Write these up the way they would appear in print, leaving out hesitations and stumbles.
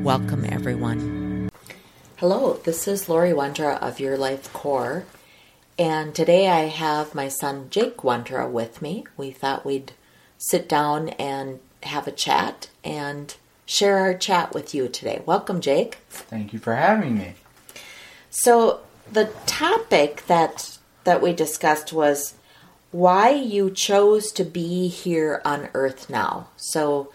Welcome, everyone. Hello, this is Lori Wondra of Your Life Core, and today I have my son Jake Wondra with me. We thought we'd sit down and have a chat and share our chat with you today. Welcome, Jake. Thank you for having me. So the topic that we discussed was why you chose to be here on Earth now. So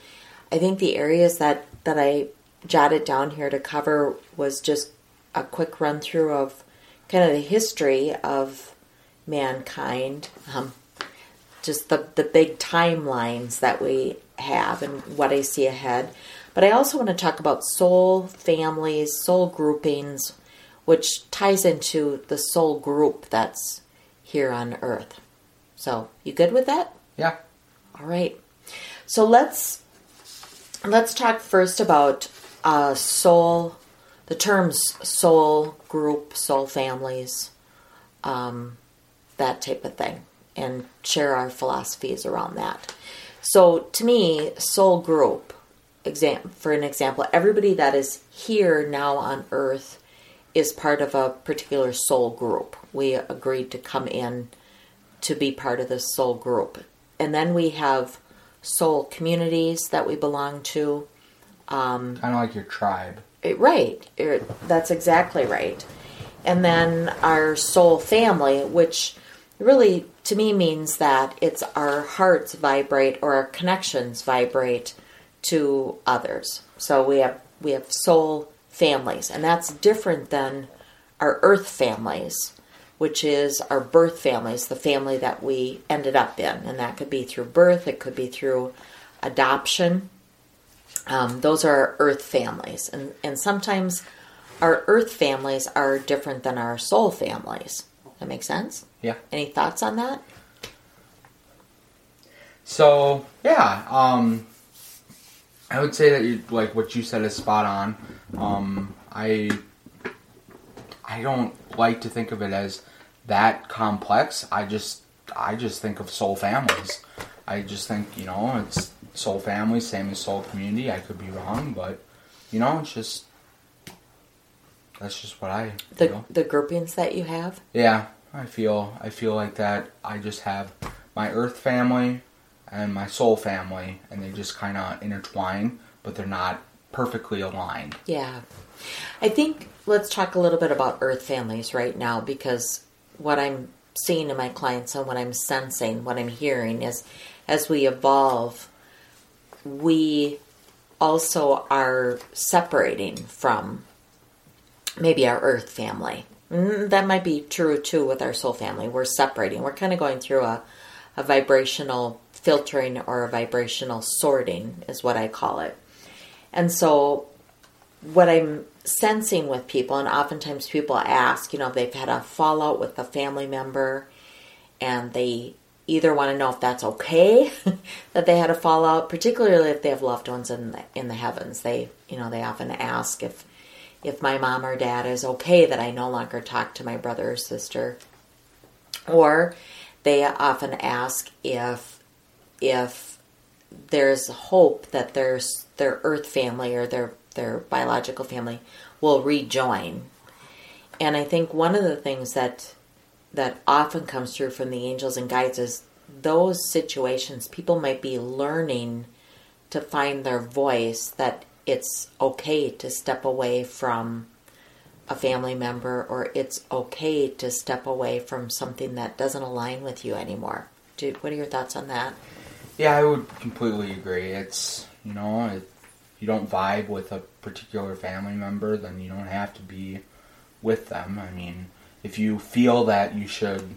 I think the areas that I jotted down here to cover was just a quick run through of kind of the history of mankind, just the big timelines that we have and what I see ahead. But I also want to talk about soul families, soul groupings, which ties into the soul group that's here on Earth. So, you good with that? Yeah. All right. So let's talk first about soul, the terms soul group, soul families, that type of thing, and share our philosophies around that. So to me, soul group, for example, everybody that is here now on Earth is part of a particular soul group. We agreed to come in to be part of this soul group. And then we have soul communities that we belong to. Kind of like your tribe. Right. That's exactly right. And then our soul family, which really, to me, means that it's our hearts vibrate or our connections vibrate to others. So we have soul families, and that's different than our earth families, which is our birth families, the family that we ended up in. And that could be through birth, it could be through adoption. Those are our earth families. And sometimes our earth families are different than our soul families. That makes sense? Yeah. Any thoughts on that? So, yeah. I would say that what you said is spot on. I don't like to think of it as that complex. I just think of soul families. I just think, it's soul family, same as soul community. I could be wrong, but it's just that's just what I feel. The groupings that you have? Yeah, I feel like that. I just have my earth family and my soul family, and they just kind of intertwine, but they're not perfectly aligned. Yeah. I think let's talk a little bit about earth families right now, because what I'm seeing in my clients and what I'm sensing, what I'm hearing is as we evolve, we also are separating from maybe our earth family. That might be true too with our soul family. We're separating. We're kind of going through a vibrational filtering or a vibrational sorting is what I call it. And so what I'm sensing with people, and oftentimes people ask, if they've had a fallout with a family member, and they either want to know if that's okay that they had a fallout, particularly if they have loved ones in the heavens. They often ask if my mom or dad is okay that I no longer talk to my brother or sister, or they often ask if there's hope that their earth family or their biological family will rejoin. And I think one of the things that often comes through from the angels and guides is those situations, people might be learning to find their voice, that it's okay to step away from a family member, or it's okay to step away from something that doesn't align with you anymore. What are your thoughts on that? Yeah, I would completely agree. It's, if you don't vibe with a particular family member, then you don't have to be with them. I mean, if you feel that you should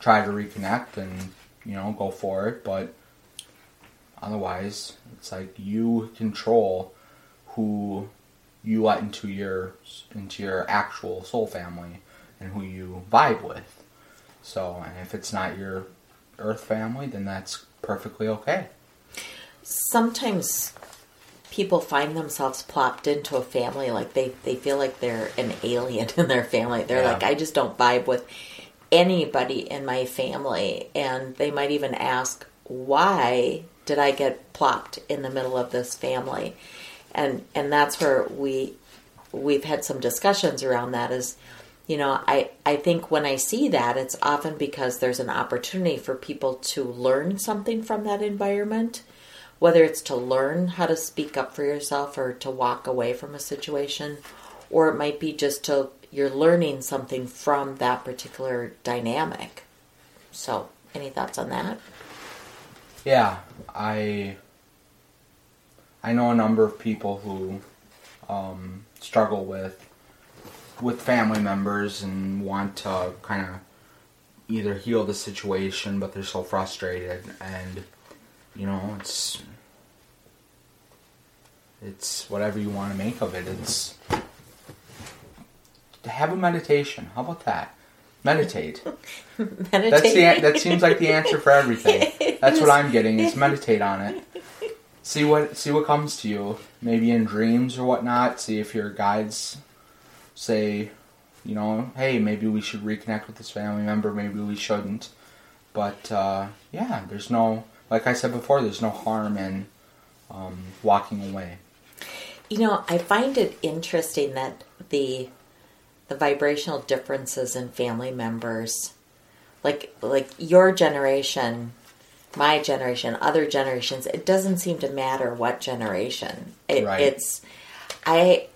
try to reconnect and, go for it, but otherwise, it's like you control who you let into your actual soul family and who you vibe with. So, and if it's not your earth family, then that's perfectly okay. Sometimes people find themselves plopped into a family, like they feel like they're an alien in their family. They're like, I just don't vibe with anybody in my family. And they might even ask, why did I get plopped in the middle of this family? And that's where we've had some discussions around that is, you know, I think when I see that, it's often because there's an opportunity for people to learn something from that environment, whether it's to learn how to speak up for yourself or to walk away from a situation, or it might be just you're learning something from that particular dynamic. So, any thoughts on that? Yeah, I know a number of people who struggle with family members and want to kind of either heal the situation, but they're so frustrated, and you know, it's whatever you want to make of it. It's to have a meditation. How about that? Meditate. Meditate. That seems like the answer for everything. That's what I'm getting, is meditate on it. See what comes to you, maybe in dreams or whatnot. See if your guides say, you know, hey, maybe we should reconnect with this family member, maybe we shouldn't. But, yeah, there's no, like I said before, there's no harm in walking away. You know, I find it interesting that the vibrational differences in family members, like your generation, my generation, other generations, it doesn't seem to matter what generation. Right. It's, I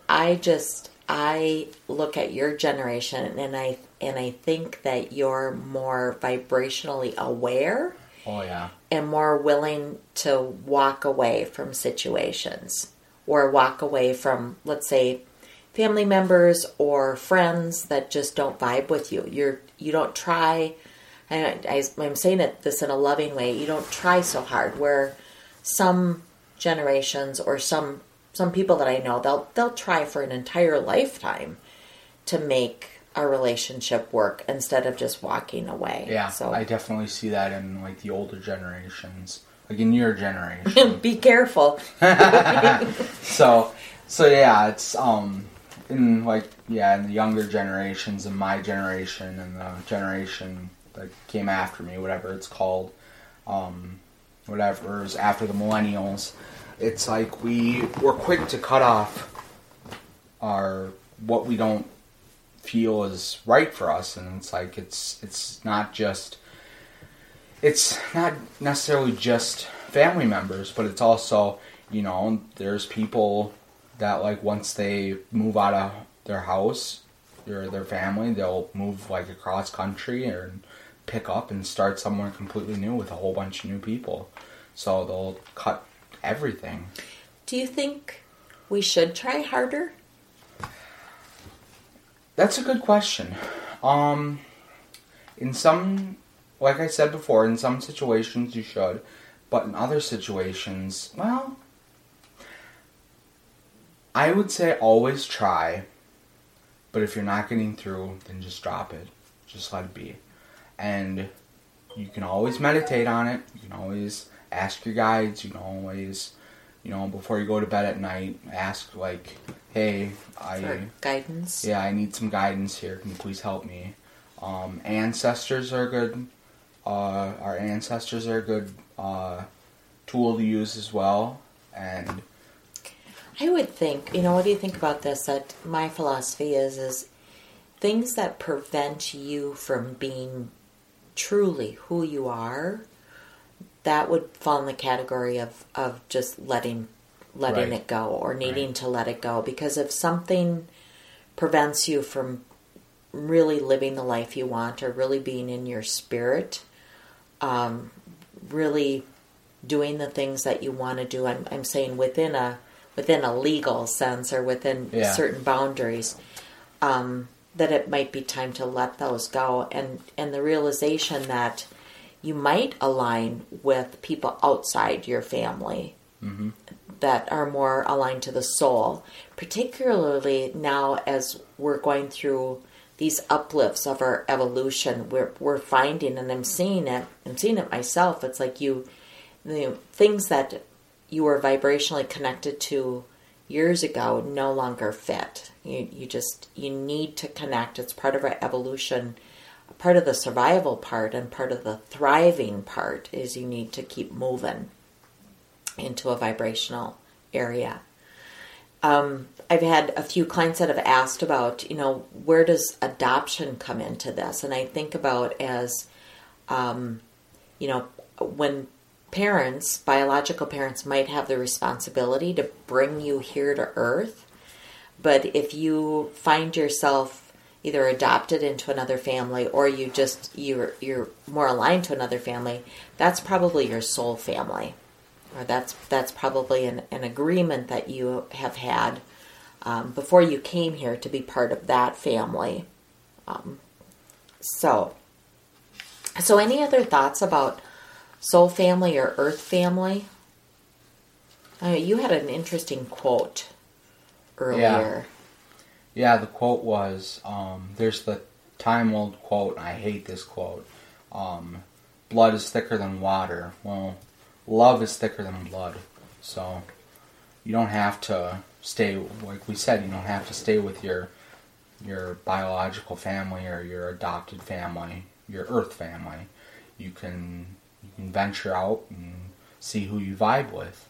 look at your generation and I think that you're more vibrationally aware. Oh yeah. And more willing to walk away from situations, or walk away from, let's say, family members or friends that just don't vibe with you. You don't try. I'm saying this in a loving way. You don't try so hard. Where some generations or some people that I know, they'll try for an entire lifetime to make a relationship work instead of just walking away. Yeah, so I definitely see that in like the older generations, like in your generation. Be careful. So yeah, it's in like in the younger generations, in my generation and the generation that came after me, whatever it's called, whatever is after the millennials, it's like we're quick to cut off what we don't feel is right for us, and it's like it's not necessarily just family members, but it's also, you know, there's people that like once they move out of their house or their family, they'll move like across country or pick up and start somewhere completely new with a whole bunch of new people. So they'll cut everything. Do you think we should try harder? That's a good question. In some, like I said before, in some situations you should, but in other situations, well, I would say always try, but if you're not getting through, then just drop it. Just let it be. And you can always meditate on it. You can always ask your guides. You can always, you know, before you go to bed at night, ask like, hey, for guidance. Yeah, I need some guidance here. Can you please help me? Ancestors are good. Our ancestors are a good tool to use as well. And I would think, you know, what do you think about this? That my philosophy is things that prevent you from being truly who you are, that would fall in the category of just letting it go, or needing to let it go. Because if something prevents you from really living the life you want, or really being in your spirit, really doing the things that you want to do, I'm saying within a legal sense, or within certain boundaries, that it might be time to let those go. And the realization that you might align with people outside your family mm-hmm. that are more aligned to the soul, particularly now as we're going through these uplifts of our evolution. We're finding, and I'm seeing it myself. It's like you know, things that you were vibrationally connected to years ago no longer fit. You need to connect. It's part of our evolution, part of the survival part, and part of the thriving part is you need to keep moving into a vibrational area. I've had a few clients that have asked about, you know, where does adoption come into this? And I think about as, you know, when parents, biological parents, might have the responsibility to bring you here to Earth. But if you find yourself either adopted into another family or you're more aligned to another family, that's probably your soul family. Or that's probably an agreement that you have had before you came here to be part of that family. So any other thoughts about soul family or earth family? You had an interesting quote earlier. Yeah the quote was, there's the time-old quote, and I hate this quote, blood is thicker than water. Well, love is thicker than blood. So you don't have to stay, like we said, you don't have to stay with your biological family or your adopted family, your earth family. You can venture out and see who you vibe with.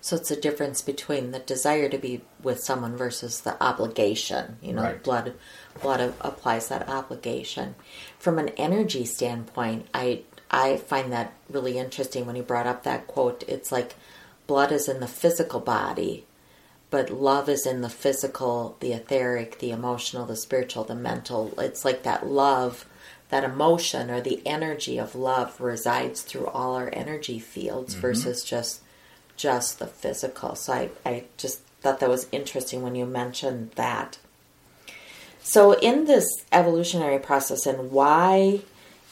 So it's the difference between the desire to be with someone versus the obligation. You know, right. Blood applies that obligation. From an energy standpoint, I find that really interesting when you brought up that quote. It's like blood is in the physical body, but love is in the physical, the etheric, the emotional, the spiritual, the mental. It's like that love, that emotion or the energy of love resides through all our energy fields mm-hmm. versus just the physical. So I just thought that was interesting when you mentioned that. So in this evolutionary process and why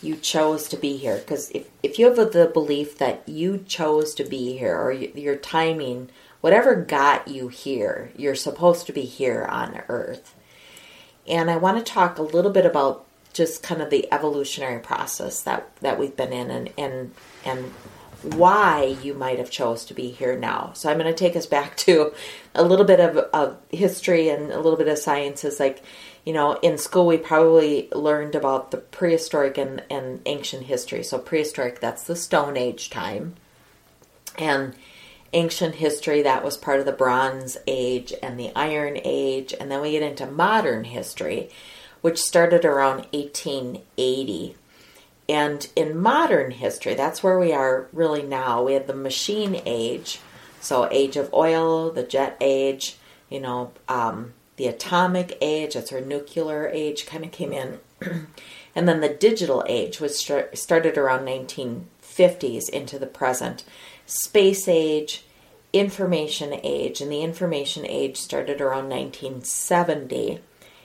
you chose to be here, because if you have the belief that you chose to be here or your timing, whatever got you here, you're supposed to be here on Earth. And I want to talk a little bit about just kind of the evolutionary process that we've been in and why you might have chose to be here now. So I'm going to take us back to a little bit of history and a little bit of science. Is like, you know, in school we probably learned about the prehistoric and ancient history. So prehistoric, that's the Stone Age time. And ancient history, that was part of the Bronze Age and the Iron Age. And then we get into modern history, which started around 1880. And in modern history, that's where we are really now. We had the machine age, so age of oil, the jet age, you know, the atomic age, that's our nuclear age, kind of came in. And then the digital age, which started around 1950s into the present. Space age, information age, and the information age started around 1970.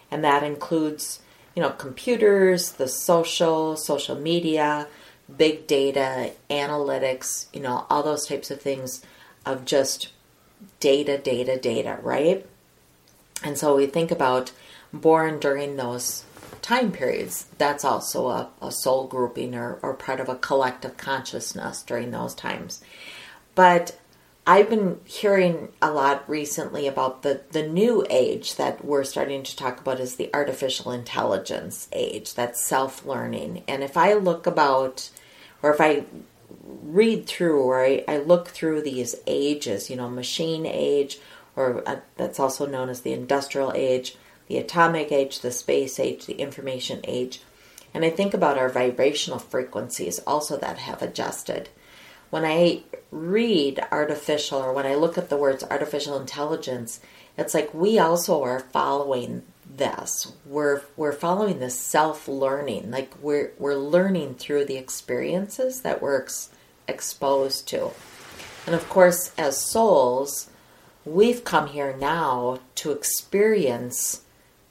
And that includes, you know, computers, the social media, big data, analytics, you know, all those types of things of just data, right? And so we think about born during those time periods. That's also a soul grouping or part of a collective consciousness during those times. But I've been hearing a lot recently about the new age that we're starting to talk about is the artificial intelligence age, that's self-learning. And if I look about, or if I read through, or I look through these ages, you know, machine age, or that's also known as the industrial age, the atomic age, the space age, the information age. And I think about our vibrational frequencies also that have adjusted. When I read artificial, or when I look at the words artificial intelligence, it's like we also are following this. We're following this self-learning. Like we're learning through the experiences that we're exposed to. And of course, as souls, we've come here now to experience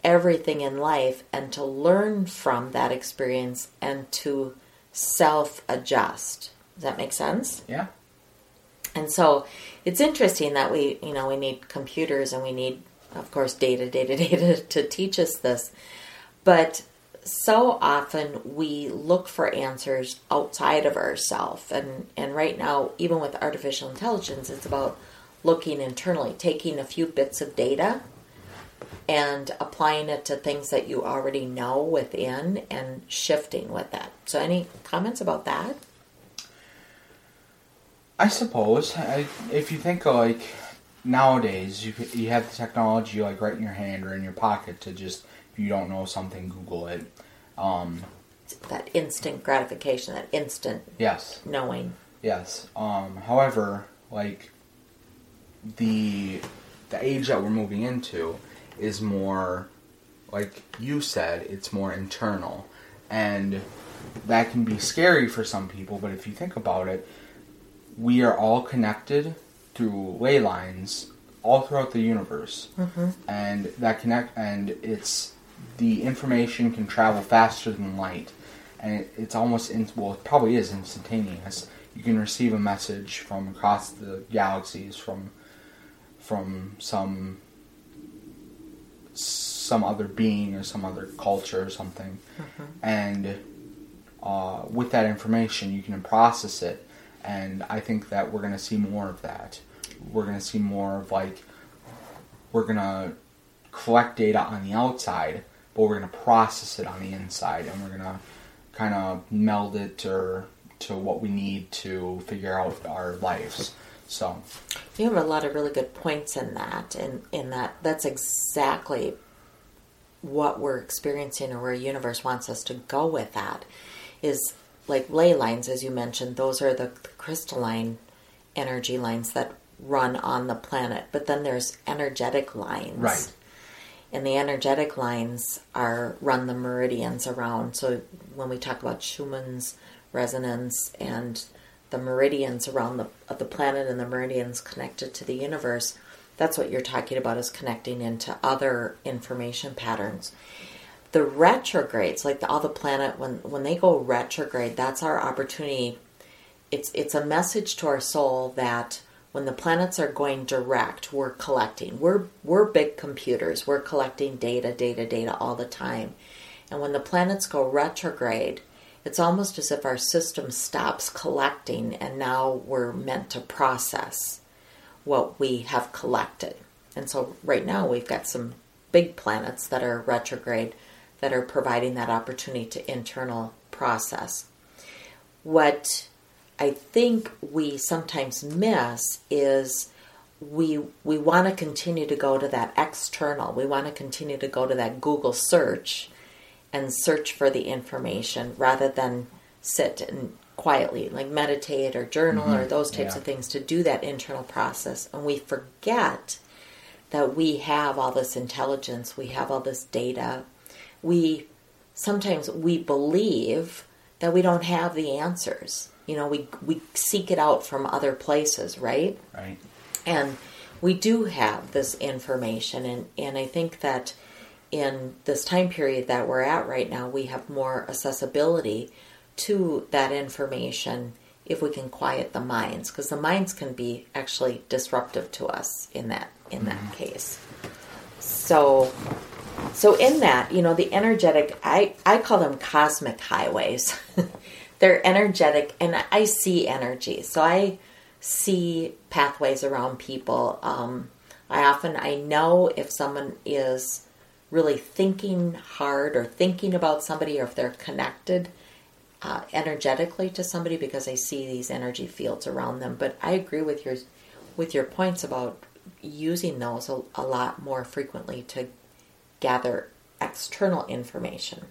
everything in life and to learn from that experience and to self-adjust. Does that make sense? Yeah. And so it's interesting that we need computers and we need, of course, data to teach us this. But so often we look for answers outside of ourselves. And right now, even with artificial intelligence, it's about looking internally, taking a few bits of data and applying it to things that you already know within and shifting with that. So any comments about that? I suppose. If you think, like, nowadays, you have the technology, like, right in your hand or in your pocket to just, if you don't know something, Google it. That instant gratification, that instant knowing. Yes. However, like, the age that we're moving into is more, like you said, it's more internal. And that can be scary for some people, but if you think about it, we are all connected through ley lines all throughout the universe. Mm-hmm. And the information can travel faster than light. And it's almost, it probably is instantaneous. You can receive a message from across the galaxies, from some other being or some other culture or something. Mm-hmm. And with that information, you can process it. And I think that we're going to see more of that. We're going to see more of, like, we're going to collect data on the outside, but we're going to process it on the inside. And we're going to kind of meld it to what we need to figure out our lives. So you have a lot of really good points in that. And in that, that's exactly what we're experiencing or where universe wants us to go with that is, like, ley lines, as you mentioned, those are the crystalline energy lines that run on the planet. But then there's energetic lines. Right. And the energetic lines run the meridians around. So when we talk about Schumann's resonance and the meridians around the planet and the meridians connected to the universe, that's what you're talking about, is connecting into other information patterns. The retrogrades, like all the planet, when they go retrograde, that's our opportunity. It's a message to our soul that when the planets are going direct, we're collecting. We're big computers. We're collecting data all the time. And when the planets go retrograde, it's almost as if our system stops collecting and now we're meant to process what we have collected. And so right now we've got some big planets that are retrograde that are providing that opportunity to internal process. What I think we sometimes miss is we want to continue to go to that external. We want to continue to go to that Google search and search for the information rather than sit and quietly, like, meditate or journal, mm-hmm. or those types of things to do that internal process. And we forget that we have all this intelligence, we have all this data. Sometimes we believe that we don't have the answers. You know, we seek it out from other places, right? Right. And we do have this information. And I think that in this time period that we're at right now, we have more accessibility to that information if we can quiet the minds, because the minds can be actually disruptive to us in that case. So in that, you know, the energetic, I call them cosmic highways. They're energetic, and I see energy. So I see pathways around people. I know if someone is really thinking hard or thinking about somebody, or if they're connected energetically to somebody, because I see these energy fields around them. But I agree with your points about using those a lot more frequently to gather external information.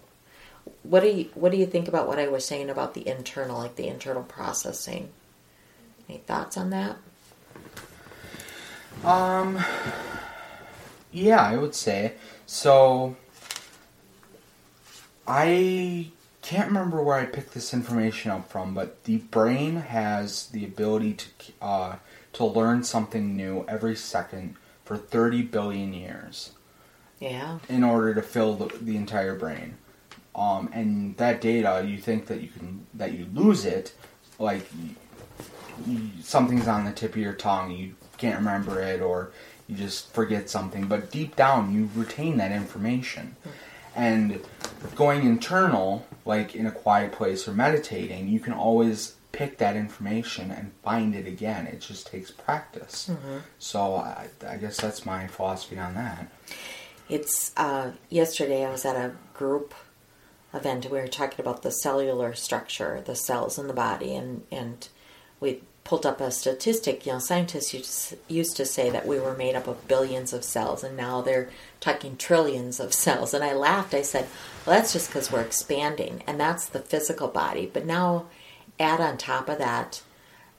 What do you think about what I was saying about the internal, like the internal processing? Any thoughts on that? Yeah, I would say. So I can't remember where I picked this information up from, but the brain has the ability to learn something new every second for 30 billion years. Yeah. In order to fill the entire brain. And that data, you think that you lose it, like, something's on the tip of your tongue, you can't remember it, or you just forget something. But deep down, you retain that information. And going internal, like in a quiet place or meditating, you can always pick that information and find it again. It just takes practice. Mm-hmm. So I guess that's my philosophy on that. It's yesterday I was at a group event. We were talking about the cellular structure, the cells in the body, and we pulled up a statistic. You know, scientists used to say that we were made up of billions of cells, and now they're talking trillions of cells. And I laughed. I said, well, that's just because we're expanding, and that's the physical body. But now add on top of that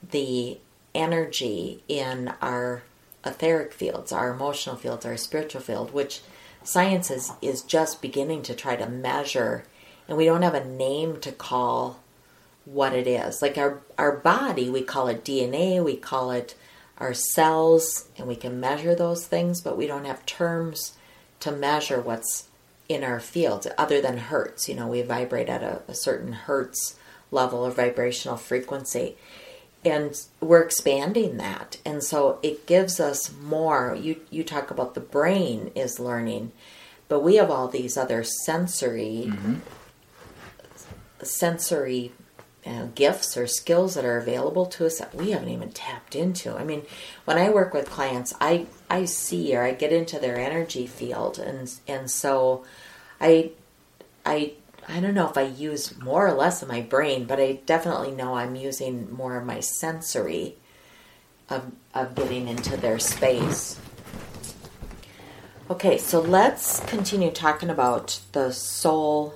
the energy in our etheric fields, our emotional fields, our spiritual field, which science is just beginning to try to measure, and we don't have a name to call what it is. Like our body, we call it DNA, we call it our cells, and we can measure those things, but we don't have terms to measure what's in our field other than hertz. You know, we vibrate at a certain hertz level or vibrational frequency, and we're expanding that. And so it gives us more. You talk about the brain is learning, but we have all these other sensory gifts or skills that are available to us that we haven't even tapped into. I mean, when I work with clients, I see or I get into their energy field, and so I don't know if I use more or less of my brain, but I definitely know I'm using more of my sensory of getting into their space. Okay, so let's continue talking about the soul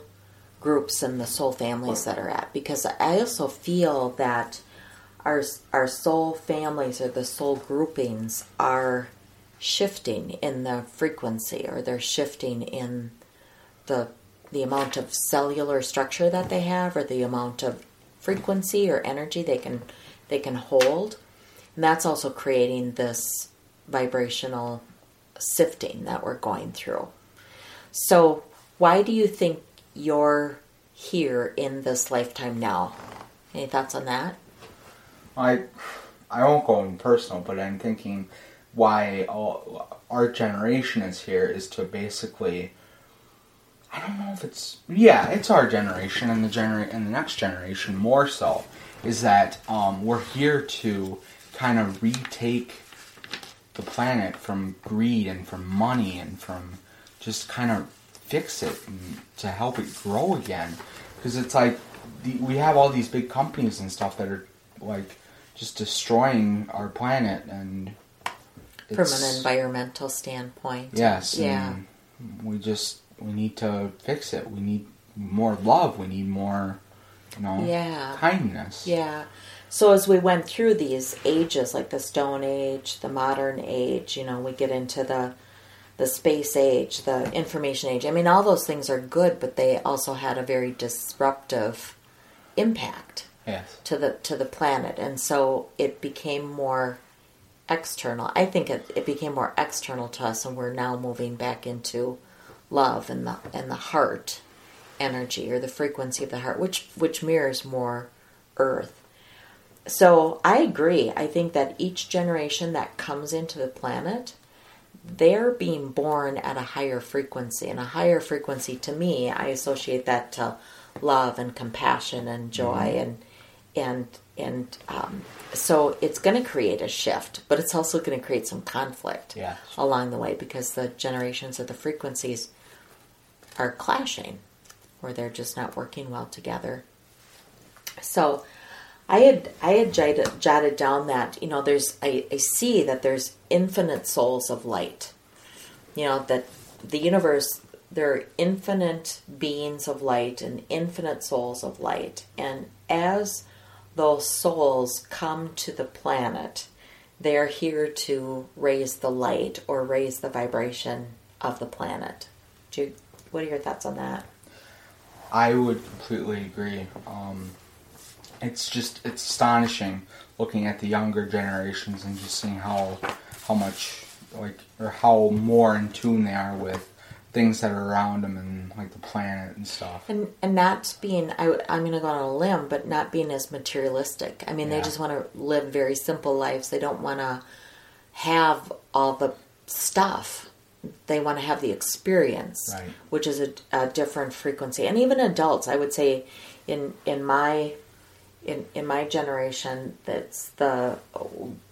groups and the soul families that are at, because I also feel that our soul families or the soul groupings are shifting in the frequency, or they're shifting in the amount of cellular structure that they have, or the amount of frequency or energy they can hold. And that's also creating this vibrational sifting that we're going through. So why do you think you're here in this lifetime now? Any thoughts on that? I won't go in personal, but I'm thinking why our generation is here is to basically... I don't know if it's... Yeah, it's our generation and the next generation more so, is that we're here to kind of retake the planet from greed and from money and from just kind of fix it and to help it grow again. Because it's like we have all these big companies and stuff that are like just destroying our planet and... From an environmental standpoint. Yes. Yeah. We need to fix it. We need more love. We need more, kindness. Yeah. So as we went through these ages, like the Stone Age, the Modern Age, we get into the Space Age, the Information Age. I mean, all those things are good, but they also had a very disruptive impact to the planet. And so it became more external. I think it became more external to us, and we're now moving back into... love and the heart energy, or the frequency of the heart, which mirrors more earth. So I agree. I think that each generation that comes into the planet, they're being born at a higher frequency. And a higher frequency, to me, I associate that to love and compassion and joy, and so it's going to create a shift, but it's also going to create some conflict along the way, because the generations of the frequencies are clashing, or they're just not working well together. So I had jotted down that, there's I see that there's infinite souls of light, that the universe, there are infinite beings of light and infinite souls of light. And as those souls come to the planet, they're here to raise the light or raise the vibration of the planet. What are your thoughts on that? I would completely agree. It's astonishing looking at the younger generations and just seeing how much, or how more in tune they are with things that are around them and like the planet and stuff. And not being, I'm going to go on a limb, but not being as materialistic. I mean, yeah. They just want to live very simple lives. They don't want to have all the stuff. They want to have the experience, right. Which is a different frequency. And even adults, I would say, in my generation, that's the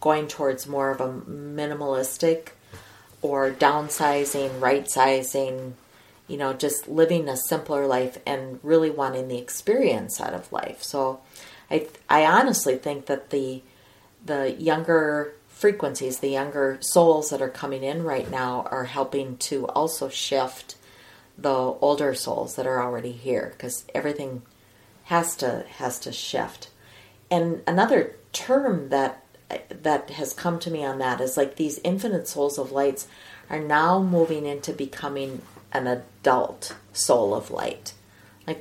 going towards more of a minimalistic or downsizing, right-sizing, just living a simpler life and really wanting the experience out of life. So I honestly think that the younger frequencies, the younger souls that are coming in right now are helping to also shift the older souls that are already here, because everything has to shift. And another term that has come to me on that is like these infinite souls of lights are now moving into becoming an adult soul of light. Like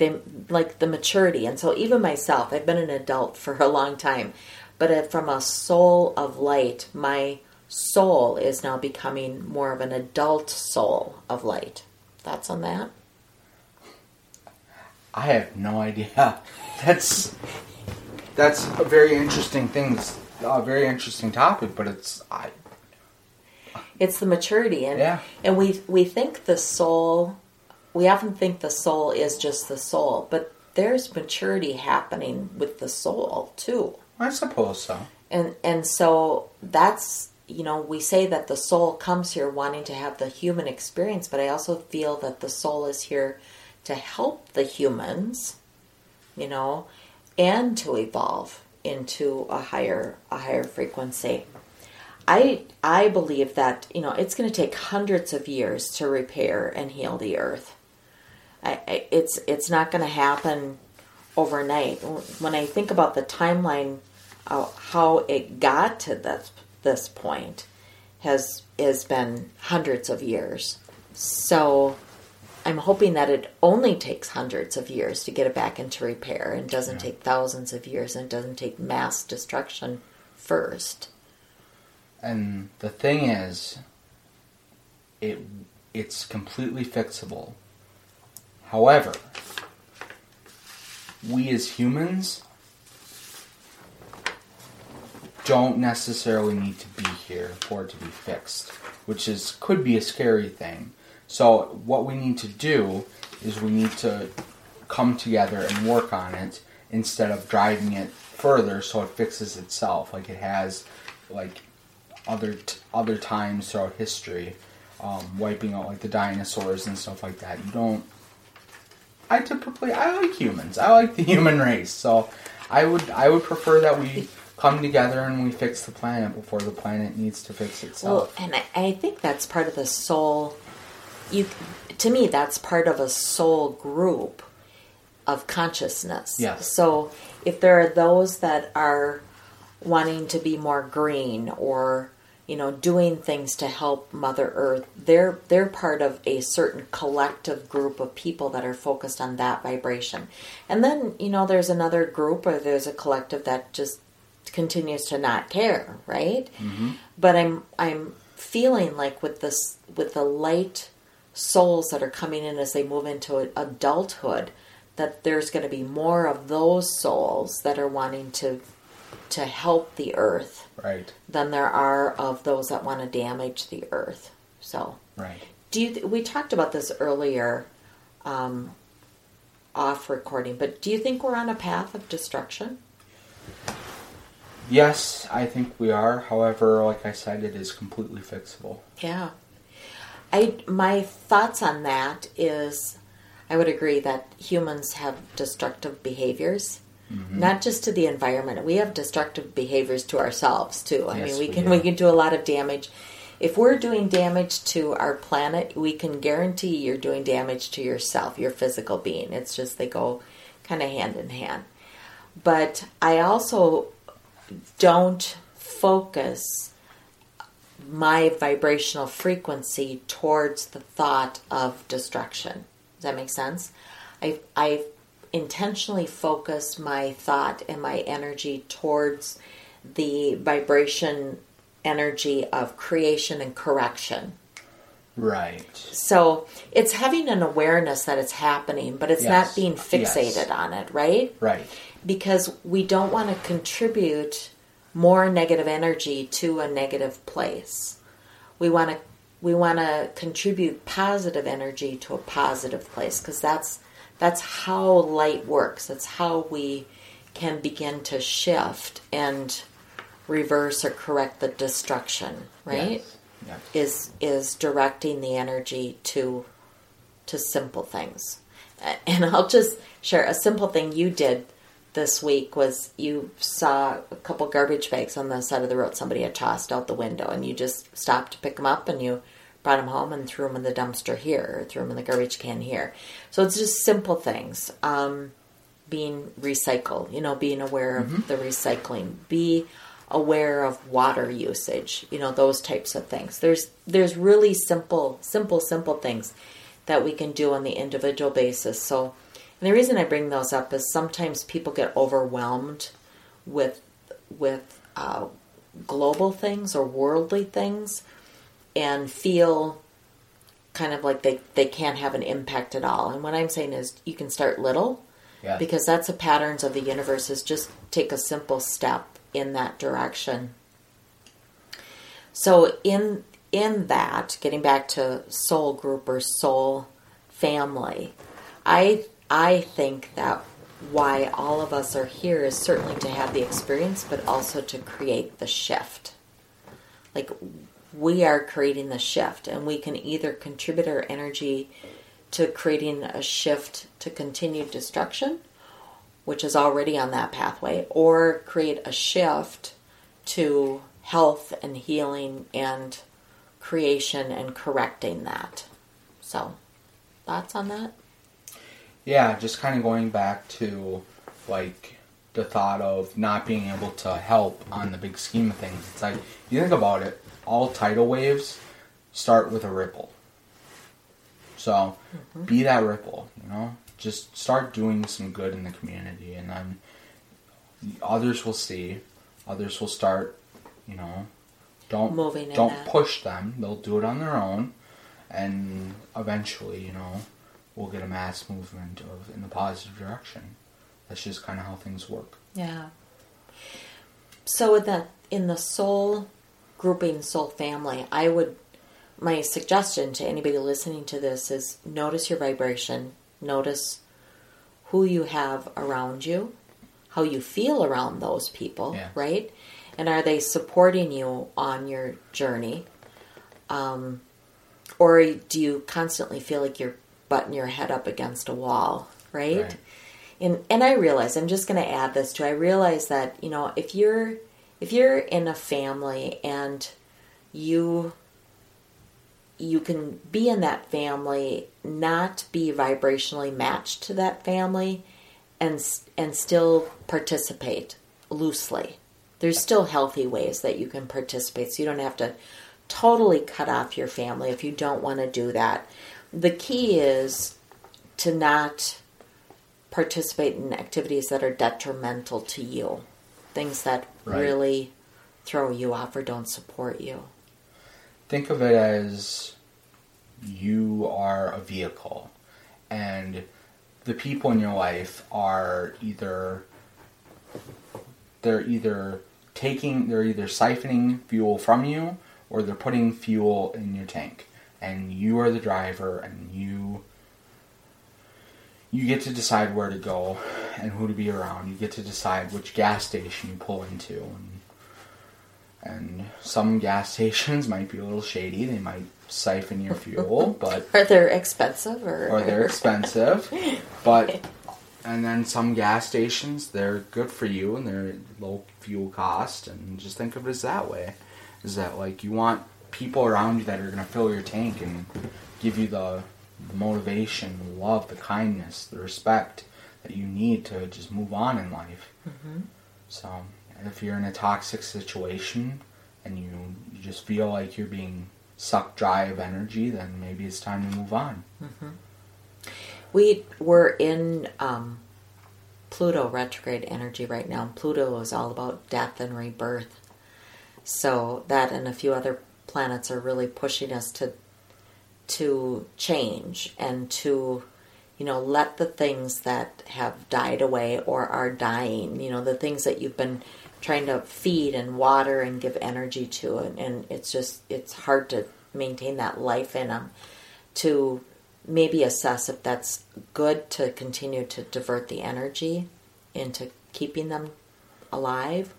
the maturity. And so even myself, I've been an adult for a long time, but from a soul of light, my soul is now becoming more of an adult soul of light. Thoughts on that? I have no idea. That's a very interesting thing. It's a very interesting topic, but it's the maturity, and yeah. And we think the soul. We often think the soul is just the soul, but there's maturity happening with the soul too. I suppose so. And so that's we say that the soul comes here wanting to have the human experience, but I also feel that the soul is here to help the humans, and to evolve into a higher frequency. I believe that, it's going to take hundreds of years to repair and heal the earth. It's not going to happen overnight. When I think about the timeline, how it got to this point has been hundreds of years. So I'm hoping that it only takes hundreds of years to get it back into repair, and doesn't take thousands of years, and doesn't take mass destruction first. And the thing is, it's completely fixable. However, we as humans don't necessarily need to be here for it to be fixed, which could be a scary thing. So what we need to do is we need to come together and work on it instead of driving it further so it fixes itself like it has other times throughout history, wiping out the dinosaurs and stuff like that. I like humans. I like the human race. So I would prefer that we come together and we fix the planet before the planet needs to fix itself. Well, and I think that's part of the soul. To me, that's part of a soul group of consciousness. Yes. So if there are those that are wanting to be more green or, doing things to help Mother Earth, they're part of a certain collective group of people that are focused on that vibration. And then, there's another group or there's a collective that just continues to not care, right? Mm-hmm. But I'm feeling like with the light souls that are coming in as they move into adulthood, that there's going to be more of those souls that are wanting to help the earth, right, than there are of those that want to damage the earth. So, right. We talked about this earlier, off recording, but do you think we're on a path of destruction? Yes, I think we are. However, like I said, it is completely fixable. Yeah. My thoughts on that is I would agree that humans have destructive behaviors, mm-hmm. not just to the environment. We have destructive behaviors to ourselves, too. We can do a lot of damage. If we're doing damage to our planet, we can guarantee you're doing damage to yourself, your physical being. It's just they go kind of hand in hand. But I also don't focus my vibrational frequency towards the thought of destruction. Does that make sense? I intentionally focused my thought and my energy towards the vibration energy of creation and correction. Right. So it's having an awareness that it's happening, but it's not being fixated on it, right? Right. Because we don't want to contribute more negative energy to a negative place. We want to contribute positive energy to a positive place, because that's how light works. That's how we can begin to shift and reverse or correct the destruction, right? Yes. Yes. Is directing the energy to simple things. And I'll just share a simple thing you did this week was you saw a couple garbage bags on the side of the road somebody had tossed out the window, and you just stopped to pick them up and you brought them home and threw them in the dumpster here or threw them in the garbage can here. So it's just simple things. Being recycled, being aware of the recycling, be aware of water usage, those types of things. There's really simple things that we can do on the individual basis. So, and the reason I bring those up is sometimes people get overwhelmed with global things or worldly things and feel kind of like they can't have an impact at all. And what I'm saying is you can start little, because that's the patterns of the universe, is just take a simple step in that direction. So in that, getting back to soul group or soul family, I think that why all of us are here is certainly to have the experience, but also to create the shift. Like, we are creating the shift, and we can either contribute our energy to creating a shift to continued destruction, which is already on that pathway, or create a shift to health and healing and creation and correcting that. So, thoughts on that? Yeah, just kind of going back to, like, the thought of not being able to help on the big scheme of things. It's like, you think about it, all tidal waves start with a ripple. So, be that ripple, Just start doing some good in the community, and then others will see. Others will start, don't push them. They'll do it on their own, and eventually, we'll get a mass movement in the positive direction. That's just kind of how things work. Yeah. So in the soul grouping, soul family, my suggestion to anybody listening to this is notice your vibration. Notice who you have around you, how you feel around those people, right? And are they supporting you on your journey? Or do you constantly feel like you're butting your head up against a wall, right? And I realize, I'm just going to add this too, I realize that, if you're in a family and you can be in that family, not be vibrationally matched to that family, and still participate loosely. There's still healthy ways that you can participate, so you don't have to totally cut off your family if you don't want to do that. The key is to not participate in activities that are detrimental to you, things that really throw you off or don't support you. Think of it as you are a vehicle, and the people in your life are either siphoning fuel from you, or they're putting fuel in your tank. And you are the driver, and you get to decide where to go and who to be around. You get to decide which gas station you pull into. And some gas stations might be a little shady. They might siphon your fuel, but... Or they're expensive, or they're expensive. But, and then some gas stations, they're good for you, and they're low fuel cost. And just think of it as that way. Is that, like, you want people around you that are going to fill your tank and give you the motivation, the love, the kindness, the respect that you need to just move on in life. Mm-hmm. So if you're in a toxic situation and you just feel like you're being sucked dry of energy, then maybe it's time to move on. Mm-hmm. We were in Pluto retrograde energy right now. Pluto is all about death and rebirth. So that and a few other planets are really pushing us to to change and to, you know, let the things that have died away or are dying, you know, the things that you've been trying to feed and water and give energy to, and it's just, it's hard to maintain that life in them, to maybe assess if that's good to continue to divert the energy into keeping them alive,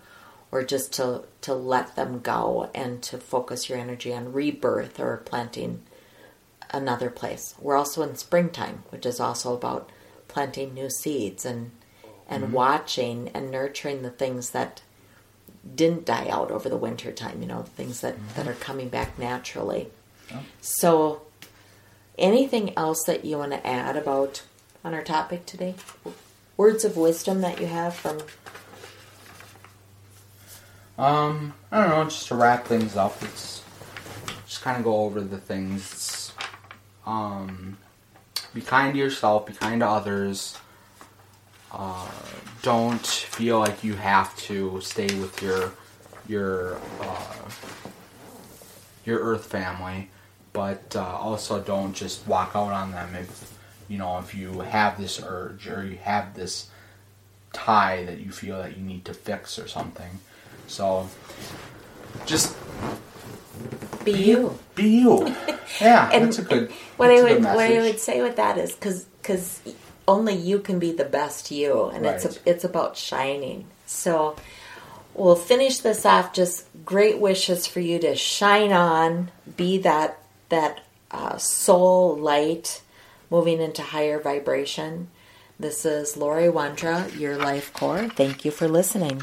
or just to let them go and to focus your energy on rebirth or planting another place. We're also in springtime, which is also about planting new seeds and watching and nurturing the things that didn't die out over the winter time, you know, things that are coming back naturally. Oh. So anything else that you want to add about on our topic today? Words of wisdom that you have from... I don't know, just to wrap things up, it's just kind of go over the things. It's, be kind to yourself, be kind to others. Don't feel like you have to stay with your earth family, but also don't just walk out on them if you have this urge or you have this tie that you feel that you need to fix or something. So just be you. Yeah. And that's a good message. What I would say with that is because only you can be the best you, and right. It's about shining. So we'll finish this off. Just great wishes for you to shine on, be that soul light, moving into higher vibration. This is Lori Wondra, Your Life Core. Thank you for listening.